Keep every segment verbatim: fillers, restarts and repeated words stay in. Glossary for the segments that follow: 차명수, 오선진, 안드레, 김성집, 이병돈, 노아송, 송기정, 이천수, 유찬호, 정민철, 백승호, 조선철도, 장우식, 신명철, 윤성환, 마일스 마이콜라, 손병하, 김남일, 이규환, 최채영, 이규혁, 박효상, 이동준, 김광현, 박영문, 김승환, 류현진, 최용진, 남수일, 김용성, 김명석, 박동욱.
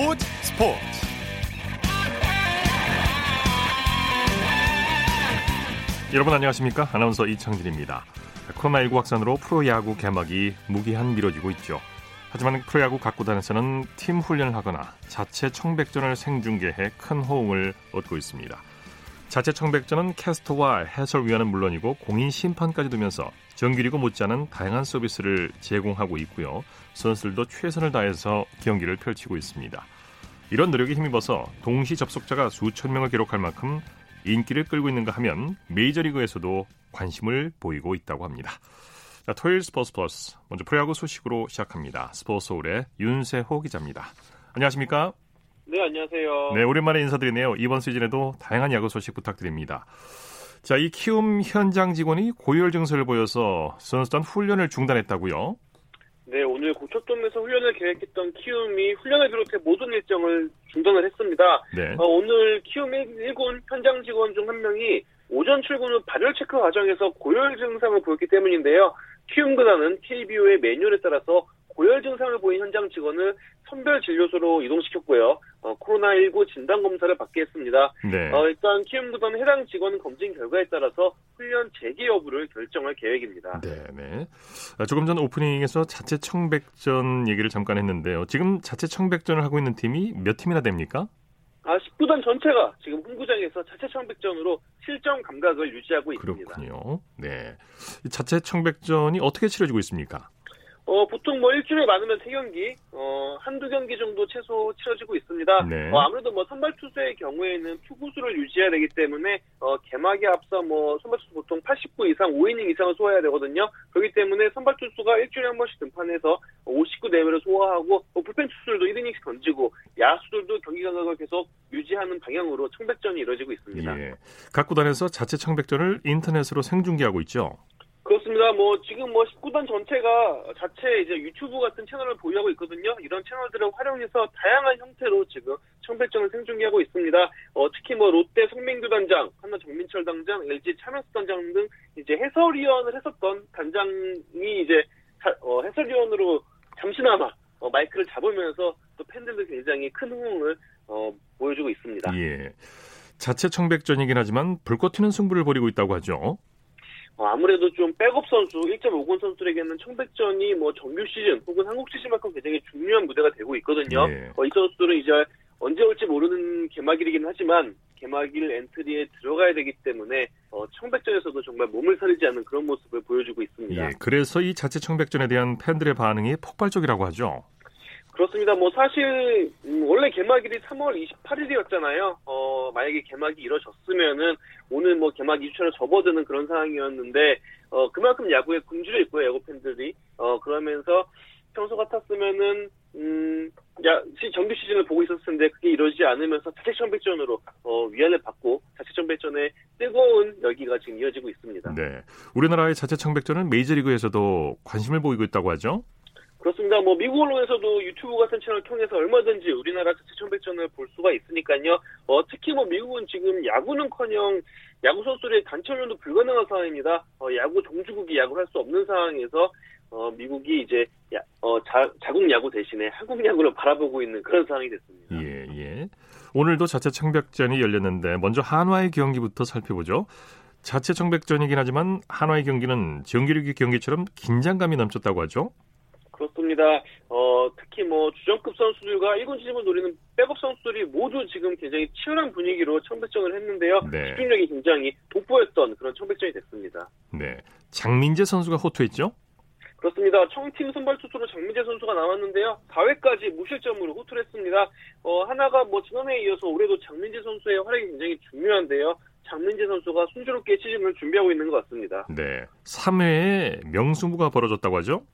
스포츠 스포츠 여러분 안녕하십니까? 아나운서 이창진입니다. 코로나십구 확산으로 프로야구 개막이 무기한 미뤄지고 있죠. 하지만 프로야구 각 구단에서는 팀 훈련을 하거나 자체 청백전을 생중계해 큰 호응을 얻고 있습니다. 자체 청백전은 캐스터와 해설위원은 물론이고 공인 심판까지 두면서 정규리그 못지않은 다양한 서비스를 제공하고 있고요. 선수들도 최선을 다해서 경기를 펼치고 있습니다. 이런 노력에 힘입어서 동시 접속자가 수천 명을 기록할 만큼 인기를 끌고 있는가 하면 메이저리그에서도 관심을 보이고 있다고 합니다. 자, 토요일 스포츠 플러스 먼저 프로야구 소식으로 시작합니다. 스포츠 서울의 윤세호 기자입니다. 안녕하십니까? 네, 안녕하세요. 네, 오랜만에 인사드리네요. 이번 시즌에도 다양한 야구 소식 부탁드립니다. 자, 이 키움 현장 직원이 고열 증세를 보여서 선수단 훈련을 중단했다고요? 네, 오늘 고척돔에서 훈련을 계획했던 키움이 훈련을 비롯해 모든 일정을 중단을 했습니다. 네. 어, 오늘 키움 일군 현장 직원 중 한 명이 오전 출근 후 발열 체크 과정에서 고열 증상을 보였기 때문인데요. 키움 구단은 케이비오의 매뉴얼에 따라서 고열 증상을 보인 현장 직원을 선별진료소로 이동시켰고요. 어, 코로나십구 진단검사를 받게 했습니다. 네. 어, 일단 키움 구단은 해당 직원 검진 결과에 따라서 훈련 재개 여부를 결정할 계획입니다. 네네. 조금 전 오프닝에서 자체 청백전 얘기를 잠깐 했는데요. 지금 자체 청백전을 하고 있는 팀이 몇 팀이나 됩니까? 아, 십구단 전체가 지금 홈구장에서 자체 청백전으로 실전 감각을 유지하고 있습니다. 그렇군요. 네. 자체 청백전이 어떻게 치러지고 있습니까? 어, 보통 뭐 일주일에 많으면 세 경기, 어, 한두 경기 정도 최소 치러지고 있습니다. 네. 어, 아무래도 뭐 선발 투수의 경우에는 투구수를 유지해야 되기 때문에, 어, 개막에 앞서 뭐 선발 투수 보통 팔십 구 이상, 오 이닝 이상을 소화해야 되거든요. 그렇기 때문에 선발 투수가 일주일에 한 번씩 등판해서 오십 구 내외를 소화하고, 뭐 불펜 투수들도 일 이닝씩 던지고, 야수들도 경기 감각을 계속 유지하는 방향으로 청백전이 이루어지고 있습니다. 예. 각 구단에서 자체 청백전을 인터넷으로 생중계하고 있죠. 그렇습니다. 뭐 지금 뭐 십구단 전체가 자체 이제 유튜브 같은 채널을 보유하고 있거든요. 이런 채널들을 활용해서 다양한 형태로 지금 청백전을 생중계하고 있습니다. 어, 특히 뭐 롯데 송민규 단장, 한화 정민철 단장, 엘지 차명수 단장 등 이제 해설위원을 했었던 단장이 이제 자, 어, 해설위원으로 잠시나마 어, 마이크를 잡으면서 또 팬들도 굉장히 큰 호응을 어, 보여주고 있습니다. 예, 자체 청백전이긴 하지만 불꽃 튀는 승부를 벌이고 있다고 하죠. 아무래도 좀 백업 선수, 일 점 오 군 선수들에게는 청백전이 뭐 정규 시즌 혹은 한국 시즌만큼 굉장히 중요한 무대가 되고 있거든요. 네. 어, 이 선수들은 이제 언제 올지 모르는 개막일이긴 하지만 개막일 엔트리에 들어가야 되기 때문에 어, 청백전에서도 정말 몸을 사리지 않는 그런 모습을 보여주고 있습니다. 예, 그래서 이 자체 청백전에 대한 팬들의 반응이 폭발적이라고 하죠. 그렇습니다. 뭐 사실 음, 원래 개막일이 삼월 이십팔일이었잖아요. 어, 만약에 개막이 이뤄졌으면은 오늘 뭐 개막 이 주차로 접어드는 그런 상황이었는데 어, 그만큼 야구에 굶주려 있고요. 야구 팬들이 어, 그러면서 평소 같았으면은 음, 야, 정규 시즌을 보고 있었을 텐데 그게 이루어지지 않으면서 자체 청백전으로 어, 위안을 받고 자체 청백전의 뜨거운 열기가 지금 이어지고 있습니다. 네, 우리나라의 자체 청백전은 메이저리그에서도 관심을 보이고 있다고 하죠. 그렇습니다. 뭐 미국 언론에서도 유튜브 같은 채널을 통해서 얼마든지 우리나라 자체 청백전을 볼 수가 있으니까요. 어, 특히 뭐 미국은 지금 야구는커녕 야구 선수들의 단체 훈련도 불가능한 상황입니다. 어, 야구 종주국이 야구를 할 수 없는 상황에서 어, 미국이 이제 야, 어, 자, 자국 야구 대신에 한국 야구를 바라보고 있는 그런 상황이 됐습니다. 예, 예. 오늘도 자체 청백전이 열렸는데 먼저 한화의 경기부터 살펴보죠. 자체 청백전이긴 하지만 한화의 경기는 정규리그 경기처럼 긴장감이 넘쳤다고 하죠. 그렇습니다. 어, 특히 뭐 주전급 선수들과 일군 진입을 노리는 백업 선수들이 모두 지금 굉장히 치열한 분위기로 청백전을 했는데요. 네. 집중력이 굉장히 돋보였던 그런 청백전이 됐습니다. 네, 장민재 선수가 호투했죠? 그렇습니다. 청팀 선발 투수로 장민재 선수가 나왔는데요. 사회까지 무실점으로 호투를 했습니다. 어, 하나가 뭐 지난해에 이어서 올해도 장민재 선수의 활약이 굉장히 중요한데요. 장민재 선수가 순조롭게 시즌을 준비하고 있는 것 같습니다. 네, 삼 회에 명승부가 벌어졌다고 하죠?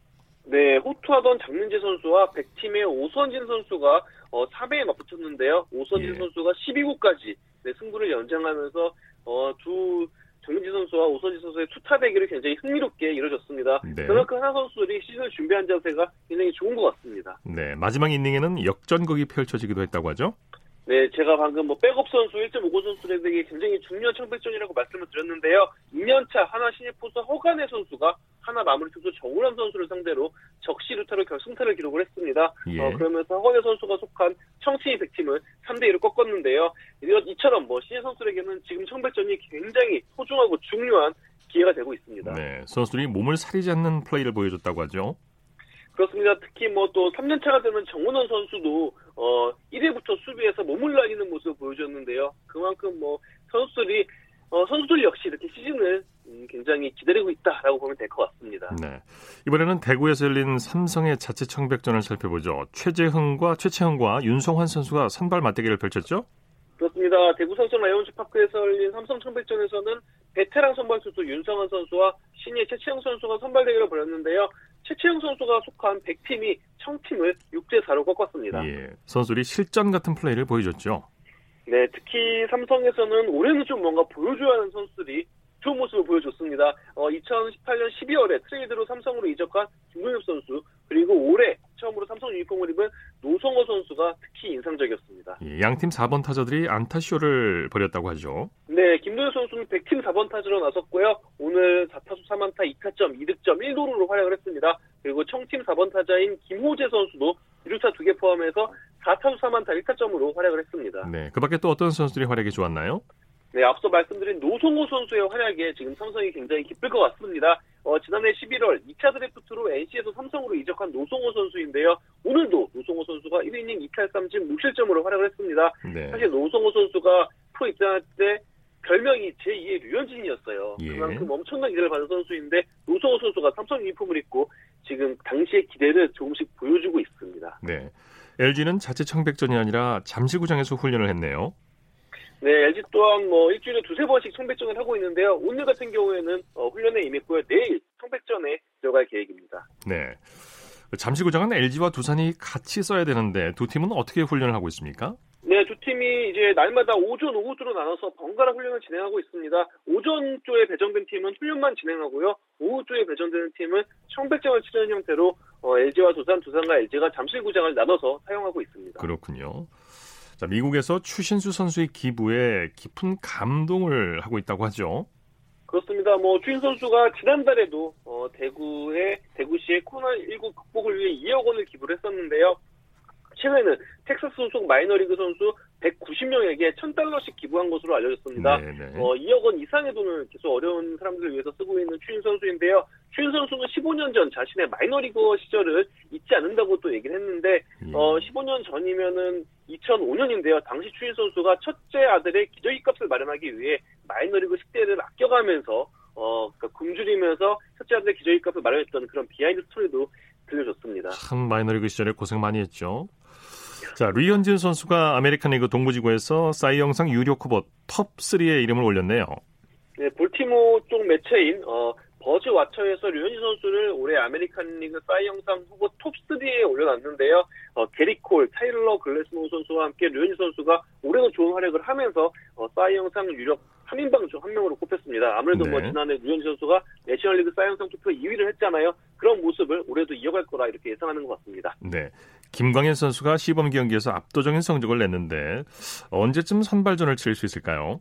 네, 호투하던 장민재 선수와 백팀의 오선진 선수가 어, 삼 회에 맞붙었는데요. 오선진 예. 선수가 십이 구까지 네, 승부를 연장하면서 어, 두 장민재 선수와 오선진 선수의 투타 대결이 굉장히 흥미롭게 이루어졌습니다. 네. 그만큼 하나 선수들이 시즌을 준비한 자세가 굉장히 좋은 것 같습니다. 네, 마지막 이닝에는 역전극이 펼쳐지기도 했다고 하죠? 네, 제가 방금 뭐 백업 선수, 일 점 오 군 선수들에게 굉장히 중요한 청백전이라고 말씀을 드렸는데요. 이 년차 하나 신입 포수 허관회 선수가 하나 마무리 투수 정우람 선수를 상대로 적시 루타로 결승타를 기록을 했습니다. 예. 어, 그러면서 허관회 선수가 속한 청취 백 팀은 삼 대 이로 꺾었는데요. 이처럼 뭐 신예 선수에게는 지금 청백전이 굉장히 소중하고 중요한 기회가 되고 있습니다. 네, 선수들이 몸을 사리지 않는 플레이를 보여줬다고 하죠. 그렇습니다. 특히 뭐 또 삼 년 차가 되면 정은원 선수도 어 일 회부터 수비에서 몸을 날리는 모습을 보여줬는데요. 그만큼 뭐 선수들이 어 선수들 역시 이렇게 시즌을 음, 굉장히 기다리고 있다라고 보면 될 것 같습니다. 네. 이번에는 대구에서 열린 삼성의 자체 청백전을 살펴보죠. 최재흥과 최채영과 윤성환 선수가 선발 맞대결을 펼쳤죠? 그렇습니다. 대구 삼성 라이온즈파크에서 열린 삼성 청백전에서는 베테랑 선발수수 윤성환 선수와 신예 최채영 선수가 선발 대결을 벌였는데요. 최채영 선수가 속한 백 팀이 청팀을 육 대 사로 꺾었습니다. 예, 선수들이 실전 같은 플레이를 보여줬죠. 네, 특히 삼성에서는 올해는 좀 뭔가 보여줘야 하는 선수들이 좋은 모습을 보여줬습니다. 어, 이천십팔 년 십이월에 트레이드로 삼성으로 이적한 김동엽 선수, 그리고 올해 처음으로 삼성 유니폼을 입은 노송호 선수가 특히 인상적이었습니다. 예, 양팀 사 번 타자들이 안타쇼를 벌였다고 하죠. 네, 김동엽 선수는 백팀 사 번 타자로 나섰고요. 오늘 사 타수 삼 안타 이 타점 이 득점 일 도루로 활약을 했습니다. 그리고 청팀 사 번 타자인 김호재 선수도 일 루타 두 개 포함해서 사 타수 삼 안타 일 타점으로 활약을 했습니다. 네, 그 밖에 또 어떤 선수들이 활약이 좋았나요? 네, 앞서 말씀드린 노송호 선수의 활약에 지금 삼성이 굉장히 기쁠 것 같습니다. 어, 지난해 십일월 이 차 드래프트로 엔씨에서 삼성으로 이적한 노송호 선수인데요. 오늘도 노송호 선수가 일 이닝 이 탈 삼진 육 실점으로 활약을 했습니다. 네. 사실 노송호 선수가 프로 입단할 때 별명이 제이의 류현진이었어요. 예. 그만큼 엄청난 기대를 받은 선수인데 노송호 선수가 삼성 유니폼을 입고 지금 당시의 기대를 조금씩 보여주고 있습니다. 네, 엘지는 자체 청백전이 아니라 잠실구장에서 훈련을 했네요. 네, 엘지 또한 뭐 일주일에 두세 번씩 청백전을 하고 있는데요. 오늘 같은 경우에는 어, 훈련에 임했고요. 내일 청백전에 들어갈 계획입니다. 네, 잠실구장은 엘지와 두산이 같이 써야 되는데 두 팀은 어떻게 훈련을 하고 있습니까? 네, 두 팀이 이제 날마다 오전, 오후주로 나눠서 번갈아 훈련을 진행하고 있습니다. 오전조에 배정된 팀은 훈련만 진행하고요. 오후조에 배정되는 팀은 청백전을 치르는 형태로 어, 엘지와 두산, 두산과 엘지가 잠실구장을 나눠서 사용하고 있습니다. 그렇군요. 자, 미국에서 추신수 선수의 기부에 깊은 감동을 하고 있다고 하죠. 그렇습니다. 뭐 추신 선수가 지난달에도 어, 대구에 대구시의 코로나십구 극복을 위해 이억 원을 기부를 했었는데요. 최근에는 텍사스 소속 마이너리그 선수 백구십 명에게 천 달러씩 기부한 것으로 알려졌습니다. 어, 이억 원 이상의 돈을 계속 어려운 사람들을 위해서 쓰고 있는 추신 선수인데요. 추신 선수는 십오 년 전 자신의 마이너리그 시절을 잊지 않는다고 또 얘기를 했는데 음. 어, 십오 년 전이면은 이천오 년인데요. 당시 추신 선수가 첫째 아들의 기저귀 값을 마련하기 위해 마이너리그 식대를 아껴가면서 어, 그러니까 굶주리면서 첫째 아들의 기저귀 값을 마련했던 그런 비하인드 스토리도 들려줬습니다. 참 마이너리그 시절에 고생 많이 했죠. 자, 류현진 선수가 아메리칸리그 동부지구에서 싸이 영상 유력 후보 톱 쓰리에 이름을 올렸네요. 네, 볼티모어 쪽 매체인 어, 버즈 와처에서 류현진 선수를 올해 아메리칸리그 싸이 영상 후보 톱 쓰리에 올려놨는데요. 어, 게리콜, 타일러 글래스노 선수와 함께 류현진 선수가 올해도 좋은 활약을 하면서 어, 싸이 영상 유력 삼 인방 중 한 명으로 꼽혔습니다. 아무래도 네. 뭐 지난해 류현진 선수가 내셔널리그 싸이 영상 투표 이 위를 했잖아요. 그런 모습을 올해도 이어갈 거라 이렇게 예상하는 것 같습니다. 네, 김광현 선수가 시범 경기에서 압도적인 성적을 냈는데 언제쯤 선발전을 칠 수 있을까요?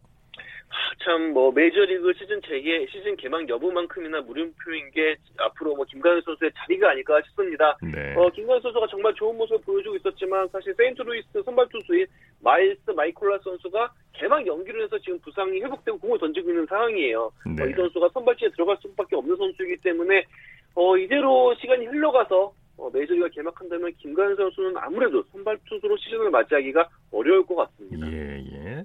참 뭐 메이저리그 시즌 재개 시즌 개막 여부만큼이나 물음표인 게 앞으로 뭐 김광현 선수의 자리가 아닐까 싶습니다. 네. 어, 김광현 선수가 정말 좋은 모습을 보여주고 있었지만 사실 세인트루이스 선발 투수인 마일스 마이콜라 선수가 개막 연기를 해서 지금 부상이 회복되고 공을 던지고 있는 상황이에요. 네. 어, 이 선수가 선발진에 들어갈 수밖에 없는 선수이기 때문에 어, 이대로 시간이 흘러가서 어, 메이저리그가 개막한다면 김광현 선수는 아무래도 선발 투수로 시즌을 맞이하기가 어려울 것 같습니다. 예, 예.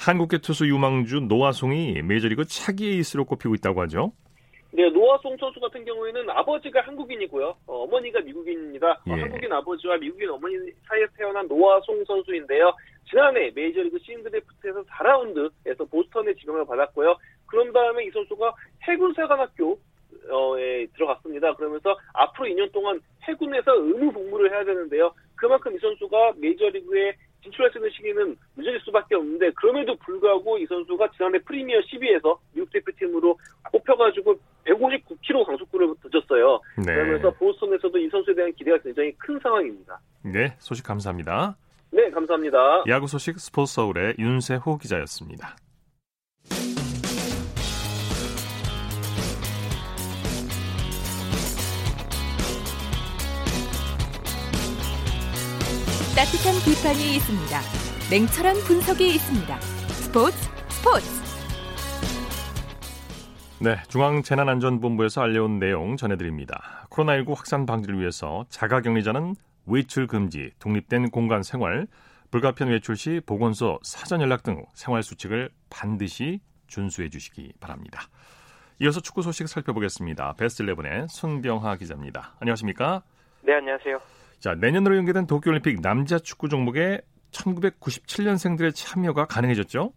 한국계 투수 유망주 노아송이 메이저리그 차기 에이스로 꼽히고 있다고 하죠. 네, 노아송 선수 같은 경우에는 아버지가 한국인이고요. 어, 어머니가 미국인입니다. 예. 어, 한국인 아버지와 미국인 어머니 사이에서 태어난 노아송 선수인데요. 지난해 메이저리그 시즌 드래프트에서 사 라운드에서 보스턴의 지명을 받았고요. 그런 다음에 이 선수가 해군사관학교 어에 들어갔습니다. 그러면서 앞으로 이 년 동안 해군에서 의무 복무를 해야 되는데요. 그만큼 이 선수가 메이저리그에 진출할 수 있는 시기는 늦어질 수밖에 없는데 그럼에도 불구하고 이 선수가 지난해 프리미어 십 위에서 미국 대표팀으로 뽑혀가지고 백오십구 킬로미터 강속구를 던졌어요. 네. 그러면서 보스턴에서도 이 선수에 대한 기대가 굉장히 큰 상황입니다. 네, 소식 감사합니다. 네, 감사합니다. 야구 소식 스포츠 서울의 윤세호 기자였습니다. 따뜻한 비판이 있습니다. 냉철한 분석이 있습니다. 스포츠 스포츠. 네, 중앙재난안전본부에서 알려온 내용 전해드립니다. 코로나십구 확산 방지를 위해서 자가격리자는 외출 금지, 독립된 공간 생활, 불가피한 외출 시 보건소 사전 연락 등 생활 수칙을 반드시 준수해 주시기 바랍니다. 이어서 축구 소식 살펴보겠습니다. 베스트 십일의 손병하 기자입니다. 안녕하십니까? 네, 안녕하세요. 자, 내년으로 연기된 도쿄올림픽 남자 축구 종목에 천구백구십칠년생들의 참여가 가능해졌죠?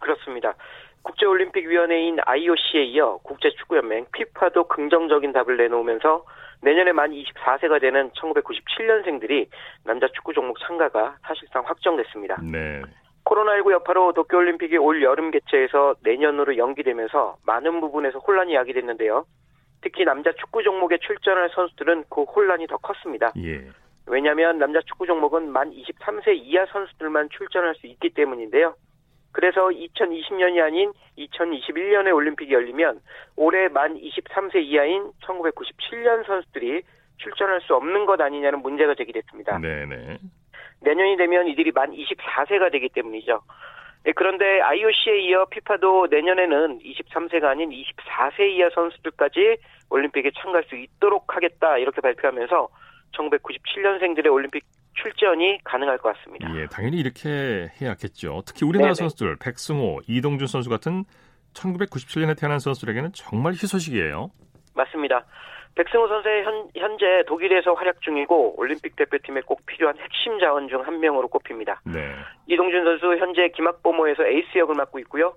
그렇습니다. 국제올림픽위원회인 아이오씨에 이어 국제축구연맹 피파도 긍정적인 답을 내놓으면서 내년에 만 스물네 세가 되는 천구백구십칠년생들이 남자 축구 종목 참가가 사실상 확정됐습니다. 네. 코로나십구 여파로 도쿄올림픽이 올 여름 개최에서 내년으로 연기되면서 많은 부분에서 혼란이 야기됐는데요. 특히 남자 축구 종목에 출전할 선수들은 그 혼란이 더 컸습니다. 예. 왜냐하면 남자 축구 종목은 만 스물세 세 이하 선수들만 출전할 수 있기 때문인데요. 그래서 이천이십년이 아닌 이천이십일년에 올림픽이 열리면 올해 만 스물세 세 이하인 천구백구십칠년 선수들이 출전할 수 없는 것 아니냐는 문제가 제기됐습니다. 네네. 내년이 되면 이들이 만 스물네 세가 되기 때문이죠. 네, 그런데 아이오씨에 이어 피파도 내년에는 스물세 세가 아닌 스물네 세 이하 선수들까지 올림픽에 참가할 수 있도록 하겠다 이렇게 발표하면서 천구백구십칠년생들의 올림픽 출전이 가능할 것 같습니다. 예, 당연히 이렇게 해야겠죠. 특히 우리나라 네네. 선수들 백승호, 이동준 선수 같은 천구백구십칠년에 태어난 선수들에게는 정말 희소식이에요. 맞습니다. 백승호 선수의 현, 현재 독일에서 활약 중이고 올림픽 대표팀에 꼭 필요한 핵심 자원 중 한 명으로 꼽힙니다. 네. 이동준 선수 현재 기막보모에서 에이스 역을 맡고 있고요.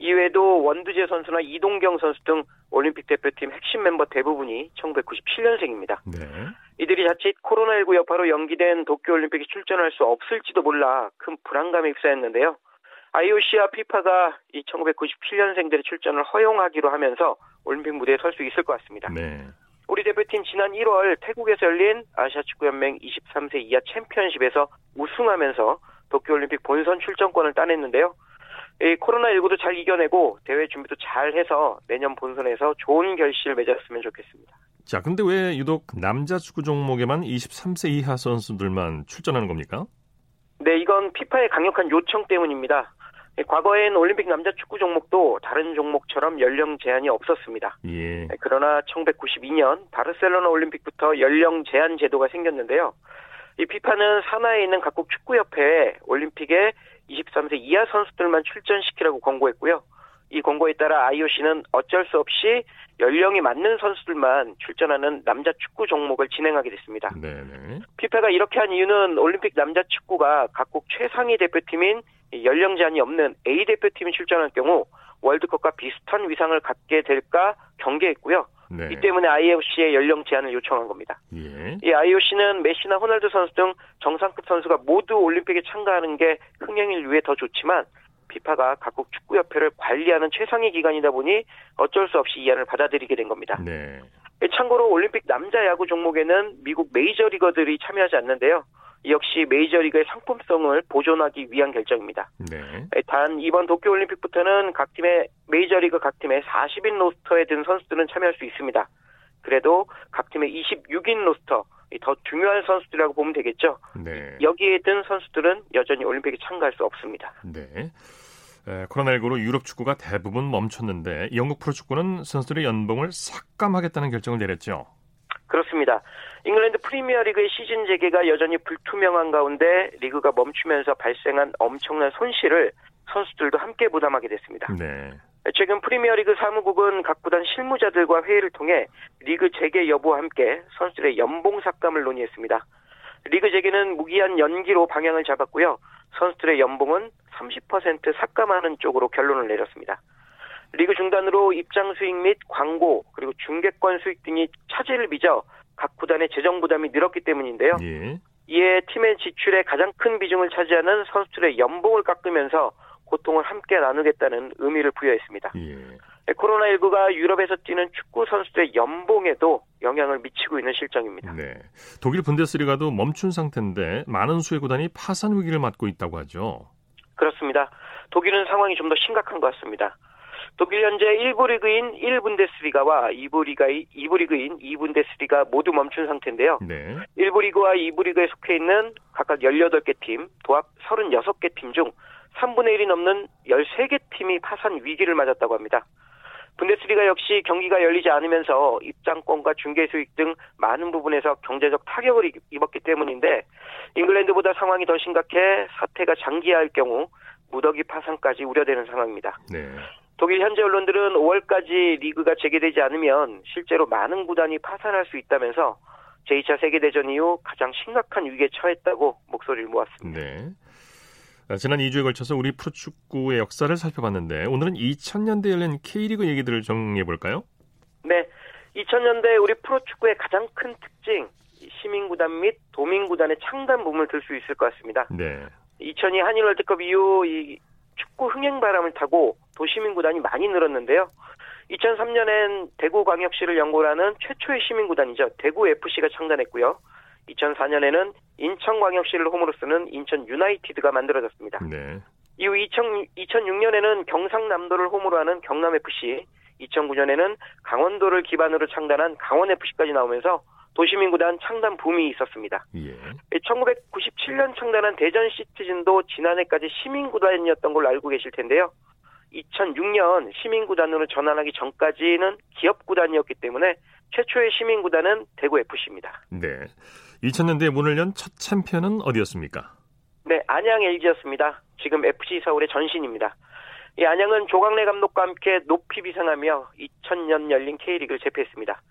이외에도 원두재 선수나 이동경 선수 등 올림픽 대표팀 핵심 멤버 대부분이 천구백구십칠년생입니다. 네. 이들이 자칫 코로나십구 여파로 연기된 도쿄올림픽에 출전할 수 없을지도 몰라 큰 불안감에 휩싸였는데요. 아이오씨와 피파가 이 천구백구십칠년생들의 출전을 허용하기로 하면서 올림픽 무대에 설 수 있을 것 같습니다. 네. 우리 대표팀 지난 일월 태국에서 열린 아시아축구연맹 스물세 세 이하 챔피언십에서 우승하면서 도쿄올림픽 본선 출전권을 따냈는데요. 이 코로나십구도 잘 이겨내고 대회 준비도 잘해서 내년 본선에서 좋은 결실을 맺었으면 좋겠습니다. 자, 근데 왜 유독 남자 축구 종목에만 스물세 세 이하 선수들만 출전하는 겁니까? 네, 이건 피파의 강력한 요청 때문입니다. 과거엔 올림픽 남자 축구 종목도 다른 종목처럼 연령 제한이 없었습니다. 예. 그러나 천구백구십이년 바르셀로나 올림픽부터 연령 제한 제도가 생겼는데요. 이 피파는 산하에 있는 각국 축구협회에 올림픽에 스물세 세 이하 선수들만 출전시키라고 권고했고요. 이 권고에 따라 아이오씨는 어쩔 수 없이 연령이 맞는 선수들만 출전하는 남자 축구 종목을 진행하게 됐습니다. 네네. 피파가 이렇게 한 이유는 올림픽 남자 축구가 각국 최상위 대표팀인 연령 제한이 없는 A 대표팀이 출전할 경우 월드컵과 비슷한 위상을 갖게 될까 경계했고요. 네. 이 때문에 아이오씨의 연령 제한을 요청한 겁니다. 예. 이 아이오씨는 메시나 호날두 선수 등 정상급 선수가 모두 올림픽에 참가하는 게 흥행을 위해 더 좋지만 피파가 각국 축구협회를 관리하는 최상위 기관이다 보니 어쩔 수 없이 이 안을 받아들이게 된 겁니다. 네. 참고로 올림픽 남자 야구 종목에는 미국 메이저리거들이 참여하지 않는데요. 역시 메이저리그의 상품성을 보존하기 위한 결정입니다. 네. 단 이번 도쿄올림픽부터는 각 팀의 메이저리그 각 팀의 사십인 로스터에 든 선수들은 참여할 수 있습니다. 그래도 각 팀의 이십육인 로스터, 더 중요한 선수들이라고 보면 되겠죠. 네. 여기에 든 선수들은 여전히 올림픽에 참가할 수 없습니다. 네. 코로나십구로 유럽 축구가 대부분 멈췄는데 영국 프로축구는 선수들의 연봉을 삭감하겠다는 결정을 내렸죠. 그렇습니다. 잉글랜드 프리미어리그의 시즌 재개가 여전히 불투명한 가운데 리그가 멈추면서 발생한 엄청난 손실을 선수들도 함께 부담하게 됐습니다. 네. 최근 프리미어리그 사무국은 각 구단 실무자들과 회의를 통해 리그 재개 여부와 함께 선수들의 연봉 삭감을 논의했습니다. 리그 재개는 무기한 연기로 방향을 잡았고요. 선수들의 연봉은 삼십 퍼센트 삭감하는 쪽으로 결론을 내렸습니다. 리그 중단으로 입장 수익 및 광고 그리고 중계권 수익 등이 차질을 빚어 각 구단의 재정 부담이 늘었기 때문인데요. 예. 이에 팀의 지출에 가장 큰 비중을 차지하는 선수들의 연봉을 깎으면서 고통을 함께 나누겠다는 의미를 부여했습니다. 예. 코로나십구가 유럽에서 뛰는 축구 선수들의 연봉에도 영향을 미치고 있는 실정입니다. 네. 독일 분데스리가도 멈춘 상태인데 많은 수의 구단이 파산 위기를 맞고 있다고 하죠. 그렇습니다. 독일은 상황이 좀 더 심각한 것 같습니다. 독일 현재 일 부 리그인 일 분데스리가와 이 부 리그인 이 분데스리가 모두 멈춘 상태인데요. 네. 일 부 리그와 이 부 리그에 속해 있는 각각 열여덟 개 팀, 도합 서른여섯 개 팀 중 삼분의 일이 넘는 열세 개 팀이 파산 위기를 맞았다고 합니다. 분데스리가 역시 경기가 열리지 않으면서 입장권과 중계 수익 등 많은 부분에서 경제적 타격을 입었기 때문인데, 잉글랜드보다 상황이 더 심각해 사태가 장기화할 경우 무더기 파산까지 우려되는 상황입니다. 네. 독일 현지 언론들은 오월까지 리그가 재개되지 않으면 실제로 많은 구단이 파산할 수 있다면서 제이 차 세계대전 이후 가장 심각한 위기에 처했다고 목소리를 모았습니다. 네. 지난 이 주에 걸쳐서 우리 프로축구의 역사를 살펴봤는데, 오늘은 이천 년대 열린 K리그 얘기들을 정리해볼까요? 네, 이천 년대 우리 프로축구의 가장 큰 특징, 시민구단 및 도민구단의 창단 붐을 들 수 있을 것 같습니다. 네. 이천이 한일월드컵 이후 이 축구 흥행 바람을 타고 도시민구단이 많이 늘었는데요. 이천삼 년엔 대구광역시를 연고로 하는 최초의 시민구단이죠. 대구에프씨가 창단했고요. 이천사 년에는 인천광역시를 홈으로 쓰는 인천유나이티드가 만들어졌습니다. 네. 이후 이천육 년에는 경상남도를 홈으로 하는 경남에프씨, 이천구 년에는 강원도를 기반으로 창단한 강원에프씨까지 나오면서 도시민구단 창단 붐이 있었습니다. 예. 천구백구십칠 년 창단한 대전시티즌도 지난해까지 시민구단이었던 걸로 알고 계실 텐데요. 이천육 년 시민구단으로 전환하기 전까지는 기업구단이었기 때문에 최초의 시민구단은 대구에프씨입니다. 네. 이천 년대에 문을 연 첫 챔피언은 어디였습니까? 네, 안양 엘지였습니다. 지금 에프씨 서울의 전신입니다. 이 안양은 조강래 감독과 함께 높이 비상하며 이천 년 열린 K리그를 제패했습니다.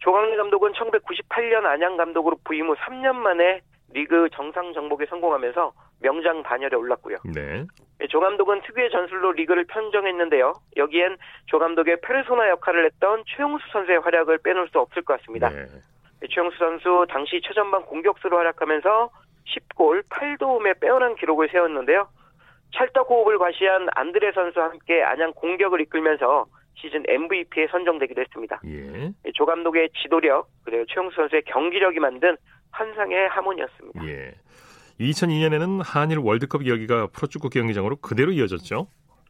조강래 감독은 천구백구십팔 년 안양 감독으로 부임 후 삼 년 만에 리그 정상 정복에 성공하면서 명장 반열에 올랐고요. 네. 조 감독은 특유의 전술로 리그를 편정했는데요. 여기엔 조 감독의 페르소나 역할을 했던 최용수 선수의 활약을 빼놓을 수 없을 것 같습니다. 네. 최용수 선수 당시 최전방 공격수로 활약하면서 십 골 팔 도움에 빼어난 기록을 세웠는데요. 찰떡 호흡을 과시한 안드레 선수와 함께 안양 공격을 이끌면서 시즌 엠브이피에 선정되기도 했습니다. 예. 조 감독의 지도력, 그리고 최용수 선수의 경기력이 만든 환상의 하모니였습니다. 예. 이천이 년에는 한일 월드컵 이야기가 프로축구 경기장으로 그대로 이어졌죠?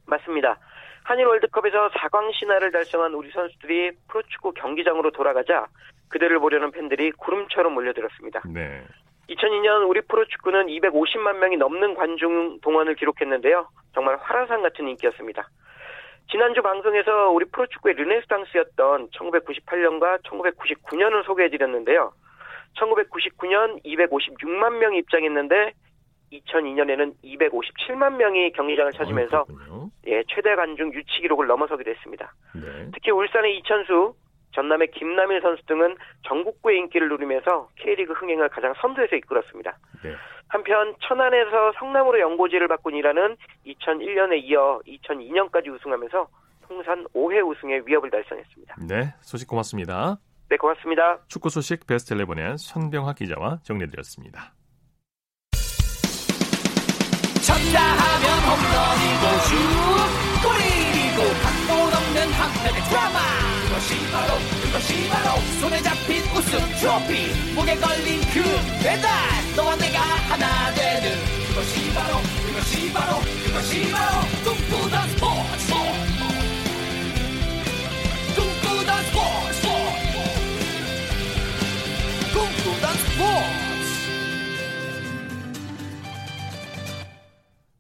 맞습니다. 한일 월드컵에서 사 강 신화를 달성한 우리 선수들이 프로축구 경기장으로 돌아가자 그대를 보려는 팬들이 구름처럼 몰려들었습니다. 네. 이천이 년 우리 프로축구는 이백오십만 명이 넘는 관중 동원을 기록했는데요. 정말 화라산 같은 인기였습니다. 지난주 방송에서 우리 프로축구의 르네상스였던 천구백구십팔 년과 천구백구십구 년을 소개해드렸는데요. 천구백구십구 년 이백오십육만 명이 입장했는데 이천이 년에는 이백오십칠만 명이 경기장을 찾으면서 어, 예, 최대 관중 유치 기록을 넘어서기도 했습니다. 네. 특히 울산의 이천수, 전남의 김남일 선수 등은 전국구의 인기를 누리면서 K리그 흥행을 가장 선두에서 이끌었습니다. 네. 한편 천안에서 성남으로 연고지를 바꾼 이라는 이천일 년에 이어 이천이 년까지 우승하면서 통산 오 회 우승에 위협을 달성했습니다. 네, 소식 고맙습니다. 네, 고맙습니다. 축구 소식 베스트 십일의 손병하 기자와 정리해드렸습니다. 쳤다 하면 홈런이고 슛 골이고 각본 없는 한편의 드라마, 그것이 바로 그것이 바로 손에 잡힌 우승 트로피, 목에 걸린 그 배달, 너와 내가 하나 되는 그것이 바로 그것이 바로 그것이 바로 꿈꾸던 스포츠, 꿈꾸던 스포츠, 꿈꾸던 스포츠.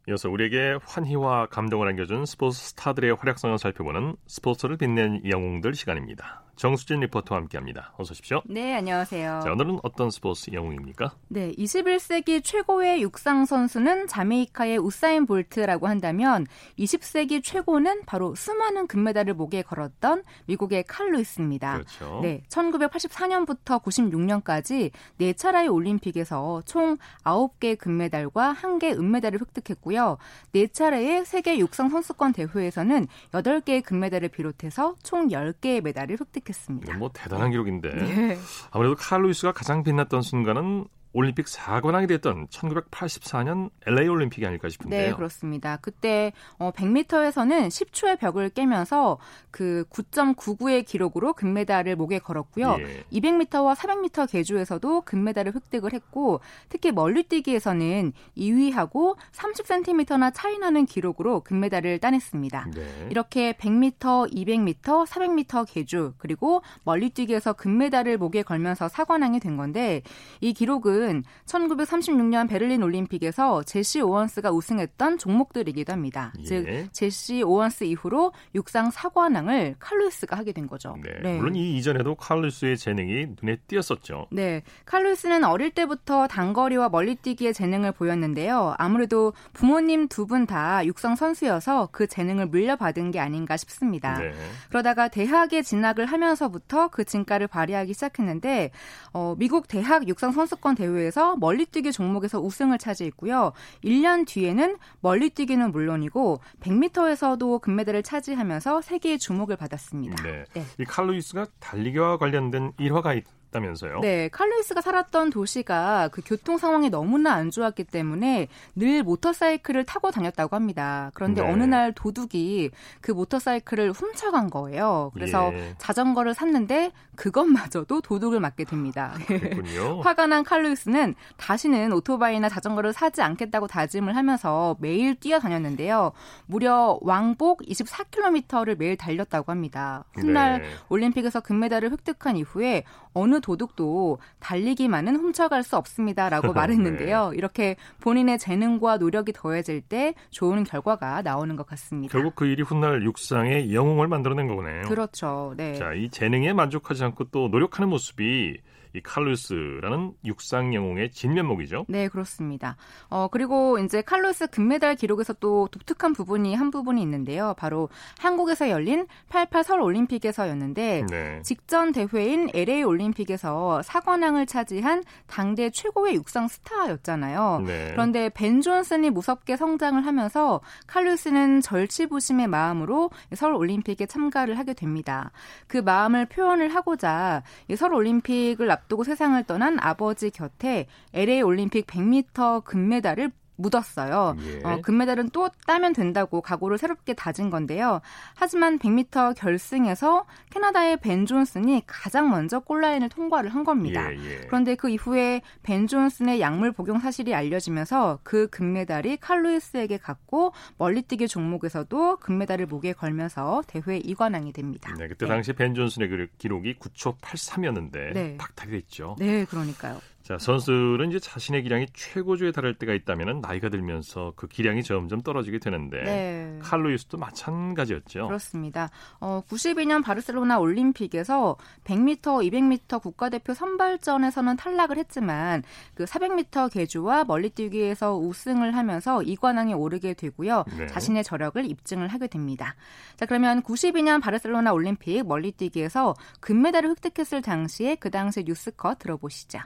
이어서 우리에게 환희와 감동을 안겨준 스포츠 스타들의 활약상을 살펴보는 스포츠를 빛낸 영웅들 시간입니다. 정수진 리포터와 함께합니다. 어서 오십시오. 네, 안녕하세요. 자, 오늘은 어떤 스포츠 영웅입니까? 네, 이십일 세기 최고의 육상 선수는 자메이카의 우사인 볼트라고 한다면 이십 세기 최고는 바로 수많은 금메달을 목에 걸었던 미국의 칼 루이스입니다. 그렇죠. 네, 천구백팔십사 년부터 구십육 년까지 네 차례의 올림픽에서 총 아홉 개 금메달과 한 개 은메달을 획득했고요. 네 차례의 세계 육상 선수권 대회에서는 여덟 개의 금메달을 비롯해서 총 열 개의 메달을 획득했습니다. 뭐 대단한 기록인데 네. 아무래도 칼 루이스가 가장 빛났던 순간은 올림픽 사 관왕이 됐던 천구백팔십사 년 엘에이 올림픽이 아닐까 싶은데요. 네, 그렇습니다. 그때 백 미터에서는 십 초의 벽을 깨면서 그 구 점 구구의 기록으로 금메달을 목에 걸었고요. 예. 이백 미터와 사백 미터 계주에서도 금메달을 획득을 했고, 특히 멀리뛰기에서는 이 위하고 삼십 센티미터나 차이나는 기록으로 금메달을 따냈습니다. 네. 이렇게 백 미터, 이백 미터, 사백 미터 계주 그리고 멀리뛰기에서 금메달을 목에 걸면서 사 관왕이 된 건데, 이 기록은 천구백삼십육 년 베를린 올림픽에서 제시 오원스가 우승했던 종목들이기도 합니다. 예. 즉 제시 오원스 이후로 육상 사 관왕을 칼 루이스가 하게 된 거죠. 네. 네. 물론 이 이전에도 칼 루이스의 재능이 눈에 띄었었죠. 네, 칼 루이스는 어릴 때부터 단거리와 멀리뛰기의 재능을 보였는데요. 아무래도 부모님 두 분 다 육상 선수여서 그 재능을 물려받은 게 아닌가 싶습니다. 네. 그러다가 대학에 진학을 하면서부터 그 진가를 발휘하기 시작했는데, 어, 미국 대학 육상 선수권 대회에서 멀리뛰기 종목에서 우승을 차지했고요. 일 년 뒤에는 멀리뛰기는 물론이고 백 미터에서도 금메달을 차지하면서 세계의 주목을 받았습니다. 네. 네. 이 칼 루이스가 달리기와 관련된 일화가 있 다면서요? 네, 칼 루이스가 살았던 도시가 그 교통 상황이 너무나 안 좋았기 때문에 늘 모터사이클을 타고 다녔다고 합니다. 그런데 네. 어느 날 도둑이 그 모터사이클을 훔쳐간 거예요. 그래서 예. 자전거를 샀는데 그것마저도 도둑을 맞게 됩니다. 그렇군요. 화가 난 칼 루이스는 다시는 오토바이나 자전거를 사지 않겠다고 다짐을 하면서 매일 뛰어다녔는데요. 무려 왕복 이십사 킬로미터를 매일 달렸다고 합니다. 훗날 네. 올림픽에서 금메달을 획득한 이후에 어느 도둑도 달리기만은 훔쳐갈 수 없습니다라고 말했는데요. 네. 이렇게 본인의 재능과 노력이 더해질 때 좋은 결과가 나오는 것 같습니다. 결국 그 일이 훗날 육상의 영웅을 만들어낸 거네요. 그렇죠. 네. 자, 이 재능에 만족하지 않고 또 노력하는 모습이 이 칼 루이스라는 육상 영웅의 진면목이죠. 네, 그렇습니다. 어, 그리고 이제 칼 루이스 금메달 기록에서 또 독특한 부분이 한 부분이 있는데요. 바로 한국에서 열린 팔십팔 서울 올림픽에서였는데 네. 직전 대회인 엘에이 올림픽에서 사 관왕을 차지한 당대 최고의 육상 스타였잖아요. 네. 그런데 벤 존슨이 무섭게 성장을 하면서 칼 루이스는 절치부심의 마음으로 서울 올림픽에 참가를 하게 됩니다. 그 마음을 표현을 하고자 서울 올림픽을 앞두고 세상을 떠난 아버지 곁에 엘에이 올림픽 백 미터 금메달을 묻었어요. 예. 어, 금메달은 또 따면 된다고 각오를 새롭게 다진 건데요. 하지만 백 미터 결승에서 캐나다의 벤 존슨이 가장 먼저 골라인을 통과를 한 겁니다. 예, 예. 그런데 그 이후에 벤 존슨의 약물 복용 사실이 알려지면서 그 금메달이 칼 루이스에게 갔고 멀리뛰기 종목에서도 금메달을 목에 걸면서 대회 이 관왕이 됩니다. 네, 그때 네. 당시 벤 존슨의 기록이 구 초 팔십삼이었는데 네. 박탈이 됐죠. 네, 그러니까요. 자, 선수는 이제 자신의 기량이 최고조에 달할 때가 있다면 나이가 들면서 그 기량이 점점 떨어지게 되는데 네. 칼 루이스도 마찬가지였죠. 그렇습니다. 어, 구십이 년 바르셀로나 올림픽에서 백 미터, 이백 미터 국가대표 선발전에서는 탈락을 했지만 그 사백 미터 계주와 멀리뛰기에서 우승을 하면서 이 관왕에 오르게 되고요. 네. 자신의 저력을 입증을 하게 됩니다. 자, 그러면 구십이 년 바르셀로나 올림픽 멀리뛰기에서 금메달을 획득했을 당시에 그 당시 뉴스컷 들어보시죠.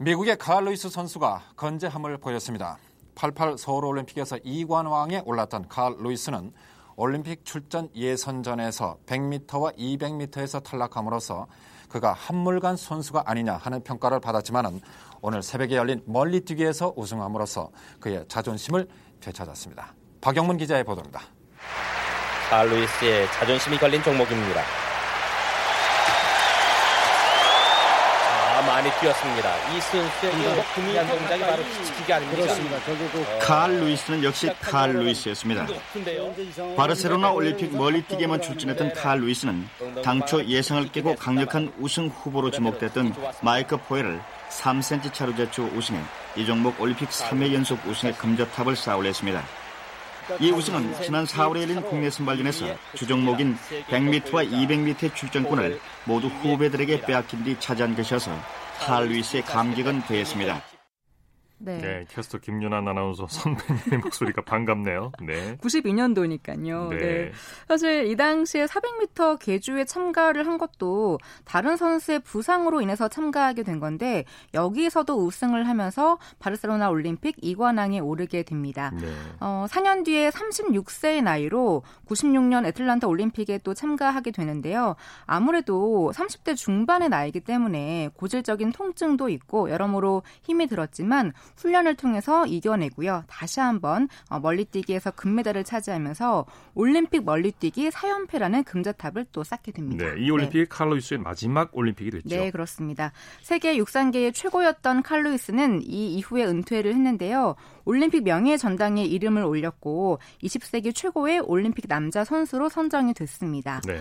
미국의 칼 루이스 선수가 건재함을 보였습니다. 팔십팔 서울올림픽에서 이 관왕에 올랐던 칼 루이스는 올림픽 출전 예선전에서 백 미터와 이백 미터에서 탈락함으로써 그가 한물간 선수가 아니냐 하는 평가를 받았지만 오늘 새벽에 열린 멀리뛰기에서 우승함으로써 그의 자존심을 되찾았습니다. 박영문 기자의 보도입니다. 칼 루이스의 자존심이 걸린 종목입니다. 많이 뛰었습니다. 이 선수의 이 동작이 바로 뒤치기가 아닙니다. 칼 루이스는 역시 칼 루이스였습니다. 바르셀로나 올림픽 멀리뛰기에만 출전했던 칼 루이스는 당초 예상을 깨고 강력한 우승 후보로 지목됐던 마이크 포엘을 삼 센티미터 차로 제치고 우승해 이 종목 올림픽 삼 회 연속 우승의 금저탑을 쌓아올렸습니다. 이 우승은 지난 사월에 열린 국내 선발전에서 주종목인 백 미터와 이백 미터의 출전권을 모두 후배들에게 빼앗긴 뒤 차지한 것이어서 칼 루이스의 감격은 되었습니다. 네. 네, 캐스터 김윤환 아나운서 선배님의 목소리가 반갑네요. 네. 구십이 년도니까요. 네. 네. 사실 이 당시에 사백 미터 계주에 참가를 한 것도 다른 선수의 부상으로 인해서 참가하게 된 건데 여기서도 우승을 하면서 바르셀로나 올림픽 이관왕에 오르게 됩니다. 네. 어, 사 년 뒤에 삼십육 세의 나이로 구십육 년 애틀란타 올림픽에 또 참가하게 되는데요. 아무래도 삼십 대 중반의 나이이기 때문에 고질적인 통증도 있고 여러모로 힘이 들었지만 훈련을 통해서 이겨내고요. 다시 한번 멀리뛰기에서 금메달을 차지하면서 올림픽 멀리뛰기 사 연패라는 금자탑을 또 쌓게 됩니다. 네, 이 올림픽이 네. 칼 루이스의 마지막 올림픽이 됐죠. 네, 그렇습니다. 세계 육상계의 최고였던 칼 루이스는 이 이후에 은퇴를 했는데요. 올림픽 명예의 전당에 이름을 올렸고 이십 세기 최고의 올림픽 남자 선수로 선정이 됐습니다. 네.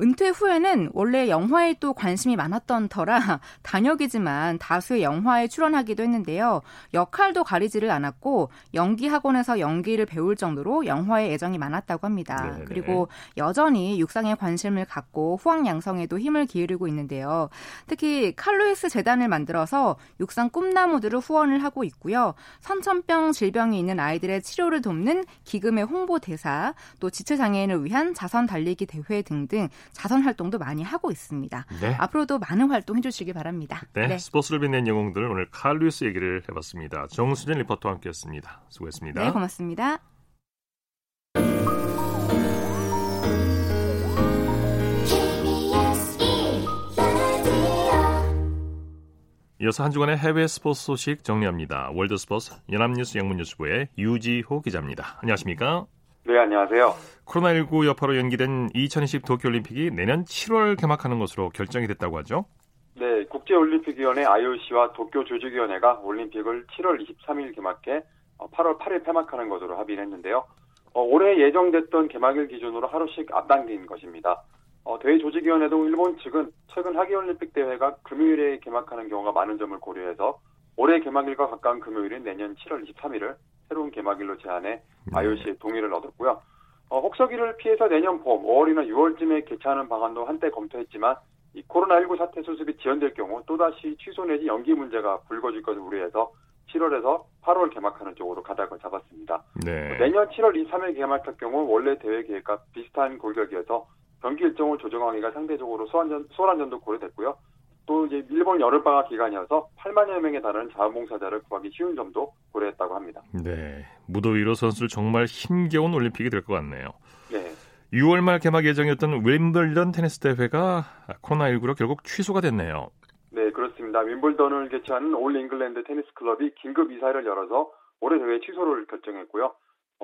은퇴 후에는 원래 영화에 또 관심이 많았던 터라 단역이지만 다수의 영화에 출연하기도 했는데요. 역할도 가리지를 않았고 연기 학원에서 연기를 배울 정도로 영화에 애정이 많았다고 합니다. 네네. 그리고 여전히 육상에 관심을 갖고 후학양성에도 힘을 기울이고 있는데요. 특히 칼 루이스 재단을 만들어서 육상 꿈나무들을 후원을 하고 있고요. 선천병 질병이 있는 아이들의 치료를 돕는 기금의 홍보 대사, 또 지체장애인을 위한 자선 달리기 대회 등등 자선 활동도 많이 하고 있습니다. 네. 앞으로도 많은 활동 해주시기 바랍니다. 네, 네. 스포츠를 빛낸 영웅들 오늘 칼 루이스 얘기를 해봤습니다. 정수진 리포터와 함께했습니다. 수고했습니다. 네, 고맙습니다. 이어서 한 주간의 해외 스포츠 소식 정리합니다. 월드스포츠 연합뉴스 영문뉴스부의 유지호 기자입니다. 안녕하십니까? 네, 안녕하세요. 코로나십구 여파로 연기된 이천이십 도쿄올림픽이 내년 칠월 개막하는 것으로 결정이 됐다고 하죠? 네, 국제올림픽위원회 아이오씨와 도쿄조직위원회가 올림픽을 칠월 이십삼일 개막해 팔월 팔일 폐막하는 것으로 합의를 했는데요. 어, 올해 예정됐던 개막일 기준으로 하루씩 앞당긴 것입니다. 어, 대회조직위원회도 일본 측은 최근 하계올림픽 대회가 금요일에 개막하는 경우가 많은 점을 고려해서 올해 개막일과 가까운 금요일인 내년 칠월 이십삼일을 새로운 개막일로 제안해 아이오씨의 동의를 얻었고요. 어, 혹서기를 피해서 내년 봄, 오월이나 유월쯤에 개최하는 방안도 한때 검토했지만 이 코로나십구 사태 수습이 지연될 경우 또다시 취소 내지 연기 문제가 불거질 것을 우려해서 칠월에서 팔월 개막하는 쪽으로 가닥을 잡았습니다. 네. 내년 칠월 이십삼일 개막할 경우 원래 대회 계획과 비슷한 골격이어서 경기 일정을 조정하기가 상대적으로 소란전, 소란전도 고려됐고요. 또 이제 일본 여름방학 기간이어서 팔만여 명에 달하는 자원봉사자를 구하기 쉬운 점도 고려했다고 합니다. 네, 무더위로 선수들 정말 힘겨운 올림픽이 될 것 같네요. 네. 유월 말 개막 예정이었던 윈블던 테니스 대회가 코로나십구로 결국 취소가 됐네요. 네, 그렇습니다. 윈블던을 개최하는 올 잉글랜드 테니스 클럽이 긴급 이사회를 열어서 올해 대회 취소를 결정했고요.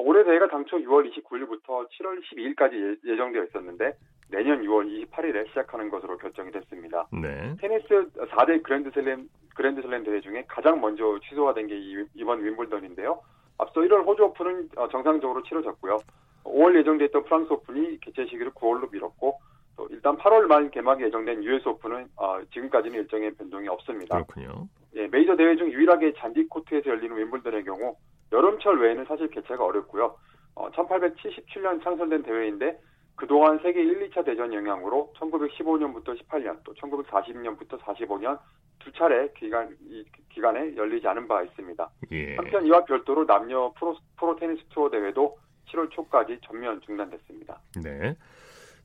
올해 대회가 당초 유월 이십구일부터 칠월 십이일까지 예정되어 있었는데 내년 유월 이십팔일에 시작하는 것으로 결정이 됐습니다. 네. 테니스 사 대 그랜드슬램 그랜드슬램 대회 중에 가장 먼저 취소가 된 게 이번 윈블던인데요. 앞서 일월 호주 오픈은 정상적으로 치러졌고요. 오월 예정됐던 프랑스 오픈이 개최 시기를 구월로 미뤘고 또 일단 팔월 말 개막이 예정된 유에스 오픈은 어, 지금까지는 일정에 변동이 없습니다. 그렇군요. 예, 메이저 대회 중 유일하게 잔디 코트에서 열리는 윈블던의 경우 여름철 외에는 사실 개최가 어렵고요. 어, 천팔백칠십칠년 창설된 대회인데 그동안 세계 일, 이차 대전 영향으로 천구백십오년부터 십팔년 또 천구백사십년부터 사십오년 두 차례 기간, 이, 기간에 열리지 않은 바 있습니다. 예. 한편 이와 별도로 남녀 프로, 프로 테니스 투어 대회도 칠월 초까지 전면 중단됐습니다. 네,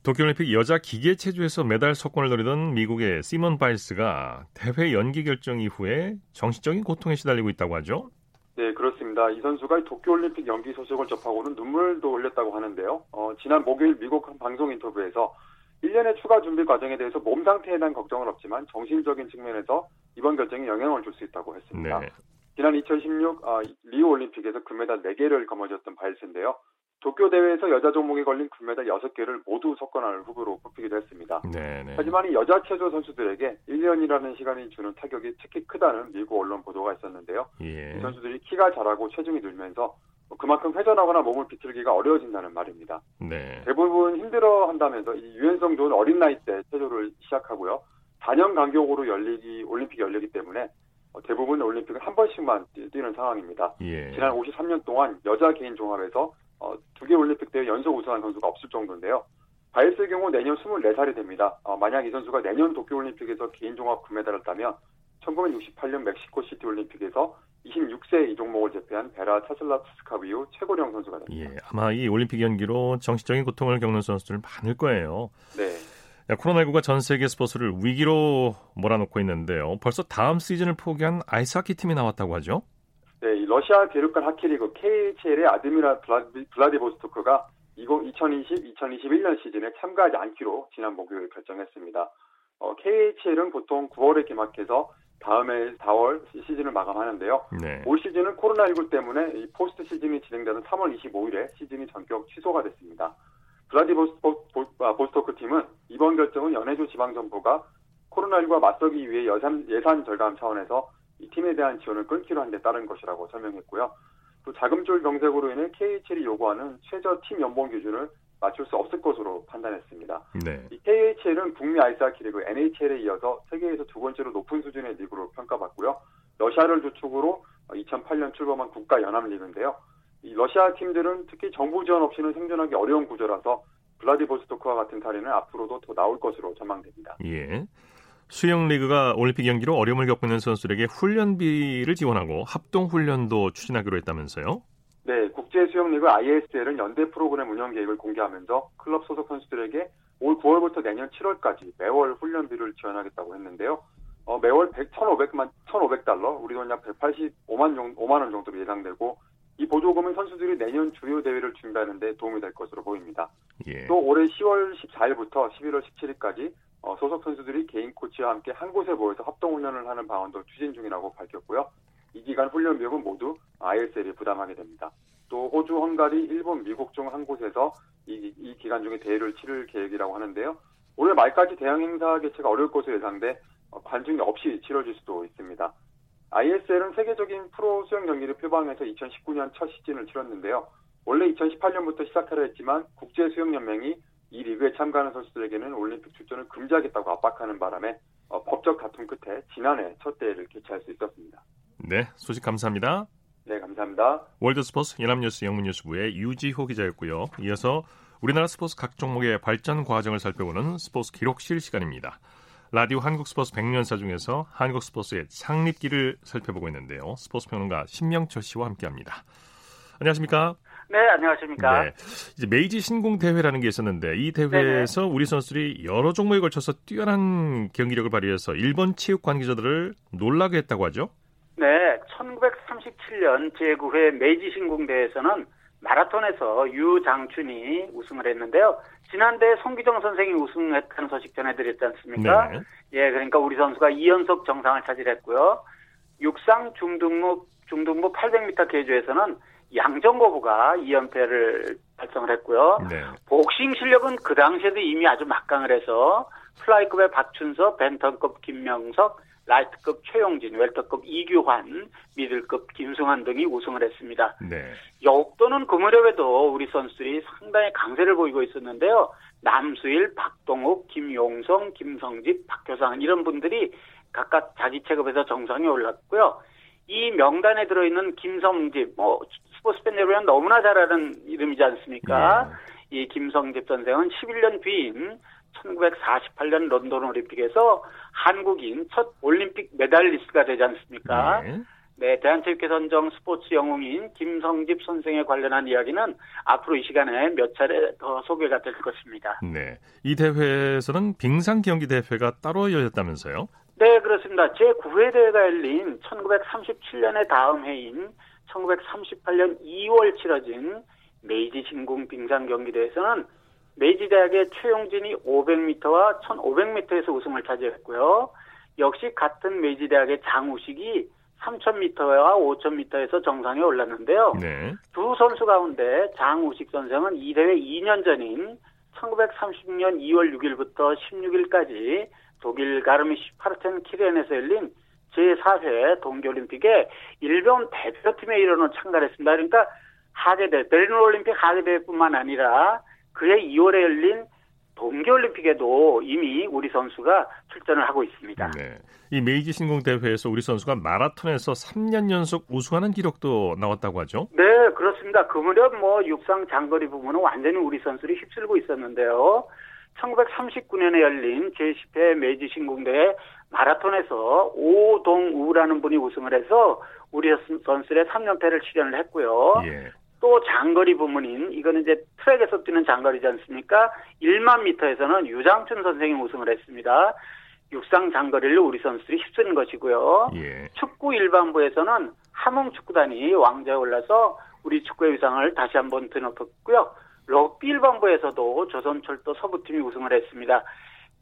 도쿄올림픽 여자 기계체조에서 메달 석권을 노리던 미국의 시몬 바일스가 대회 연기 결정 이후에 정신적인 고통에 시달리고 있다고 하죠? 네, 그렇습니다. 이 선수가 도쿄올림픽 연기 소식을 접하고는 눈물도 흘렸다고 하는데요. 어, 지난 목요일 미국 한 방송 인터뷰에서 일 년의 추가 준비 과정에 대해서 몸 상태에 대한 걱정은 없지만 정신적인 측면에서 이번 결정에 영향을 줄 수 있다고 했습니다. 네. 지난 이천십육 어, 리우올림픽에서 금메달 네 개를 거머쥐었던 바일스인데요. 도쿄 대회에서 여자 종목에 걸린 금메달 여섯 개를 모두 석권할 후보로 뽑히기도 했습니다. 네네. 하지만 이 여자 체조 선수들에게 일 년이라는 시간이 주는 타격이 특히 크다는 미국 언론 보도가 있었는데요. 예. 이 선수들이 키가 자라고 체중이 늘면서 그만큼 회전하거나 몸을 비틀기가 어려워진다는 말입니다. 네. 대부분 힘들어한다면서 이 유연성 좋은 어린 나이 때 체조를 시작하고요. 사 년 간격으로 열리기 올림픽이 열리기 때문에 대부분 올림픽을 한 번씩만 뛰는 상황입니다. 예. 지난 오십삼 년 동안 여자 개인 종합에서 어, 두 개 올림픽 대회 연속 우승한 선수가 없을 정도인데요. 바일스의 경우 내년 스물네 살이 됩니다. 어, 만약 이 선수가 내년 도쿄올림픽에서 개인 종합 금메달을 따면 천구백육십팔년 멕시코시티 올림픽에서 이십육 세 이 종목을 제패한 베라 차슬라프스카 이후 최고령 선수가 됩니다. 예, 아마 이 올림픽 연기로 정신적인 고통을 겪는 선수들 많을 거예요. 네. 코로나십구가 전 세계 스포츠를 위기로 몰아넣고 있는데요. 벌써 다음 시즌을 포기한 아이스하키 팀이 나왔다고 하죠? 네, 이 러시아 대륙간 하키리그 케이에이치엘의 아드미라 블라디보스토크가 이천이십 이천이십일 년 시즌에 참가하지 않기로 지난 목요일 결정했습니다. 어, 케이에이치엘은 보통 구월에 개막해서 다음해 사월 시즌을 마감하는데요. 네. 올 시즌은 코로나십구 때문에 이 포스트 시즌이 진행되는 삼월 이십오일에 시즌이 전격 취소가 됐습니다. 블라디보스토크 팀은 이번 결정은 연해주 지방정부가 코로나십구와 맞서기 위해 예산, 예산 절감 차원에서 이 팀에 대한 지원을 끊기로 한 데 따른 것이라고 설명했고요. 또 자금줄 경색으로 인해 케이에이치엘이 요구하는 최저 팀 연봉 기준을 맞출 수 없을 것으로 판단했습니다. 네. 이 케이에이치엘은 북미 아이스하키리그 엔에이치엘에 이어서 세계에서 두 번째로 높은 수준의 리그로 평가받고요. 러시아를 주축으로 이천팔 년 출범한 국가연합리그인데요. 이 러시아 팀들은 특히 정부 지원 없이는 생존하기 어려운 구조라서 블라디보스토크와 같은 사례는 앞으로도 더 나올 것으로 전망됩니다. 예. 수영리그가 올림픽 연기로 어려움을 겪고 있는 선수들에게 훈련비를 지원하고 합동훈련도 추진하기로 했다면서요? 네, 국제수영리그 아이에스엘은 연대 프로그램 운영 계획을 공개하면서 클럽 소속 선수들에게 올 구월부터 내년 칠월까지 매월 훈련비를 지원하겠다고 했는데요. 어, 매월 천오백만, 천오백 달러, 우리 돈 약 백팔십오만 원 정도로 예상되고 이 보조금은 선수들이 내년 주요 대회를 준비하는 데 도움이 될 것으로 보입니다. 예. 또 올해 시월 십사일부터 십일월 십칠일까지 어, 소속 선수들이 개인 코치와 함께 한 곳에 모여서 합동훈련을 하는 방안도 추진 중이라고 밝혔고요. 이 기간 훈련 비용은 모두 아이에스엘이 부담하게 됩니다. 또 호주, 헝가리, 일본, 미국 중 한 곳에서 이, 이 기간 중에 대회를 치를 계획이라고 하는데요. 올해 말까지 대형 행사 개최가 어려울 것으로 예상돼 관중이 없이 치러질 수도 있습니다. 아이에스엘은 세계적인 프로 수영 경기를 표방해서 이천십구 년 첫 시즌을 치렀는데요. 원래 이천십팔 년부터 시작하려 했지만 국제수영연맹이 이 리그에 참가하는 선수들에게는 올림픽 출전을 금지하겠다고 압박하는 바람에 법적 다툼 끝에 지난해 첫 대회를 개최할 수 있었습니다. 네, 소식 감사합니다. 네, 감사합니다. 월드스포츠 연합뉴스 영문뉴스부의 유지호 기자였고요. 이어서 우리나라 스포츠 각 종목의 발전 과정을 살펴보는 스포츠 기록실 시간입니다. 라디오 한국스포츠 백년사 중에서 한국스포츠의 창립기를 살펴보고 있는데요. 스포츠평론가 신명철 씨와 함께합니다. 안녕하십니까? 네, 안녕하십니까? 네, 이제 메이지 신공대회라는 게 있었는데 이 대회에서 네네. 우리 선수들이 여러 종목에 걸쳐서 뛰어난 경기력을 발휘해서 일본 체육 관계자들을 놀라게 했다고 하죠? 네, 천구백삼십칠 년 제구 회 메이지 신공대회에서는 마라톤에서 유장춘이 우승을 했는데요. 지난대에 송기정 선생이 우승했다는 소식 전해드렸지 않습니까? 네. 예, 그러니까 우리 선수가 이 연속 정상을 차지했고요. 육상 중등부, 중등부 팔백 미터 계주에서는 양정고부가 이 연패를 달성을 했고요. 네. 복싱 실력은 그 당시에도 이미 아주 막강을 해서 플라이급의 박춘서, 벤턴급 김명석, 라이트급 최용진, 웰터급 이규환, 미들급 김승환 등이 우승을 했습니다. 네. 역도는 그 무렵에도 우리 선수들이 상당히 강세를 보이고 있었는데요. 남수일, 박동욱, 김용성, 김성집, 박효상 이런 분들이 각각 자기 체급에서 정상에 올랐고요. 이 명단에 들어있는 김성집, 뭐 스포츠 팬들은 너무나 잘 아는 이름이지 않습니까? 네. 이 김성집 선생은 십일 년 뒤인 천구백사십팔 년 런던 올림픽에서 한국인 첫 올림픽 메달리스트가 되지 않습니까? 네. 네, 대한체육회 선정 스포츠 영웅인 김성집 선생에 관련한 이야기는 앞으로 이 시간에 몇 차례 더 소개가 될 것입니다. 네, 이 대회에서는 빙상경기대회가 따로 열렸다면서요? 네, 그렇습니다. 제구 회 대회가 열린 천구백삼십칠 년의 다음 해인 천구백삼십팔 년 이월 치러진 메이지 진공 빙상경기대회에서는 메이지 대학의 최용진이 오백 미터와 천오백 미터에서 우승을 차지했고요. 역시 같은 메이지 대학의 장우식이 삼천 미터와 오천 미터에서 정상에 올랐는데요. 네. 두 선수 가운데 장우식 선생은 이 대회 이 년 전인 천구백삼십 년 이월 육일부터 십육일까지 독일 가르미슈파르텐 키렌에서 열린 제사 회 동계올림픽에 일본 대표팀의 일원으로 참가를 했습니다. 그러니까 하계대회, 베를린 올림픽 하계대회뿐만 아니라 그해 이월에 열린 동계올림픽에도 이미 우리 선수가 출전을 하고 있습니다. 네, 이 메이지 신공대회에서 우리 선수가 마라톤에서 삼 년 연속 우승하는 기록도 나왔다고 하죠? 네, 그렇습니다. 그 무렵 뭐 육상 장거리 부분은 완전히 우리 선수를 휩쓸고 있었는데요. 천구백삼십구 년에 열린 제십 회 메이지 신공대회 마라톤에서 오동우라는 분이 우승을 해서 우리 선수들의 삼 연패를 실현을 했고요. 예. 또 장거리 부문인 이거는 이제 트랙에서 뛰는 장거리지 않습니까? 만 미터에서는 유장춘 선생이 우승을 했습니다. 육상 장거리를 우리 선수들이 휩쓴 것이고요. 예. 축구 일반부에서는 함흥 축구단이 왕좌에 올라서 우리 축구의 위상을 다시 한번 드높였고요. 럭비 일반부에서도 조선철도 서부팀이 우승을 했습니다.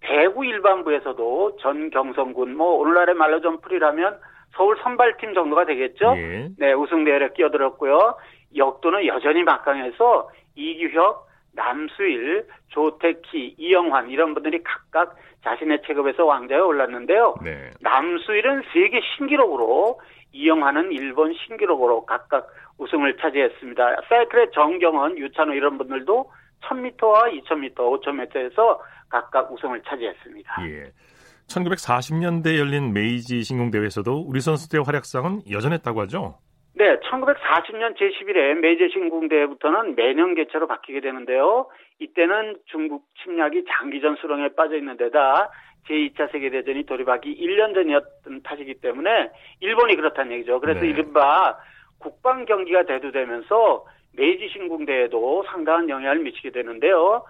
배구 일반부에서도 전 경성군, 뭐 오늘날의 말로 좀 풀이라면 서울 선발팀 정도가 되겠죠. 예. 네, 우승 대열에 끼어들었고요. 역도는 여전히 막강해서 이규혁, 남수일, 조택희, 이영환 이런 분들이 각각 자신의 체급에서 왕좌에 올랐는데요. 네. 남수일은 세계 신기록으로, 이영환은 일본 신기록으로 각각 우승을 차지했습니다. 사이클의 정경헌, 유찬호 이런 분들도 천 미터와 이천 미터, 오천 미터에서 각각 우승을 차지했습니다. 예. 천구백사십 년대에 열린 메이지 신궁대회에서도 우리 선수들의 활약상은 여전했다고 하죠? 네, 천구백사십 년 제십일 회 메이지 신궁대회부터는 매년 개최로 바뀌게 되는데요. 이때는 중국 침략이 장기전 수렁에 빠져있는 데다 제이 차 세계대전이 돌입하기 일 년 전이었던 탓이기 때문에 일본이 그렇다는 얘기죠. 그래서 네. 이른바 국방 경기가 대두되면서 메이지 신궁대회도 상당한 영향을 미치게 되는데요.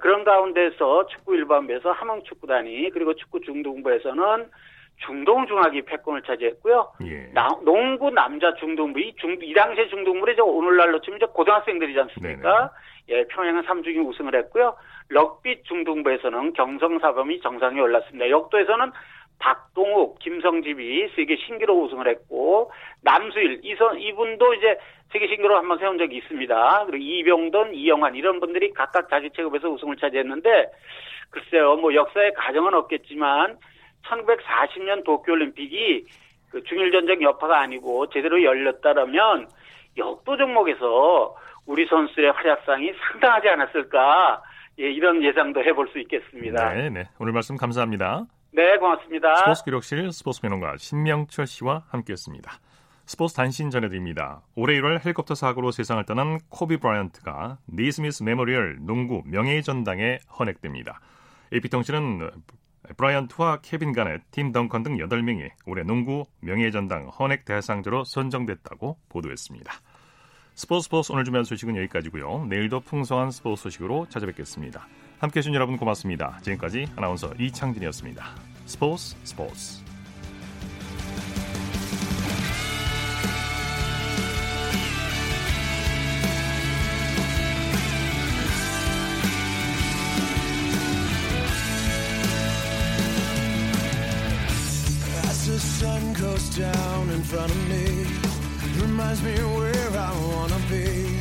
그런 가운데서 축구 일반부에서 함흥축구단이, 그리고 축구 중등부에서는 중동중학이 패권을 차지했고요. 예. 나, 농구 남자 중등부, 이, 중, 이 당시의 중등부는 이제 오늘날로 치면 이제 고등학생들이지 않습니까? 네네. 예, 평양은 삼 중이 우승을 했고요. 럭비 중등부에서는 경성사범이 정상에 올랐습니다. 역도에서는 박동욱, 김성집이 세계 신기록 우승을 했고, 남수일, 이선, 이분도 이제 세계 신기록 한번 세운 적이 있습니다. 그리고 이병돈, 이영환, 이런 분들이 각각 자기 체급에서 우승을 차지했는데, 글쎄요, 뭐 역사의 가정은 없겠지만, 천구백사십 년 도쿄올림픽이 그 중일전쟁 여파가 아니고 제대로 열렸다라면 역도 종목에서 우리 선수의 활약상이 상당하지 않았을까, 예, 이런 예상도 해볼 수 있겠습니다. 네, 네. 오늘 말씀 감사합니다. 네, 고맙습니다. 스포츠 기록실 스포츠 평론가 신명철 씨와 함께했습니다. 스포츠 단신 전해드립니다. 올해 일월 헬리콥터 사고로 세상을 떠난 코비 브라이언트가 네이스미스 메모리얼 농구 명예의 전당에 헌액됩니다. 에이피통신은 브라이언트와 케빈 가넷, 팀 덩컨 등 여덟 명이 올해 농구 명예의 전당 헌액 대상자로 선정됐다고 보도했습니다. 스포츠 스포츠 오늘 준비한 소식은 여기까지고요. 내일도 풍성한 스포츠 소식으로 찾아뵙겠습니다. 함께해 주신 여러분 고맙습니다. 지금까지 아나운서 이창진이었습니다. 스포츠 스포츠. Down in front of me reminds me where I wanna be.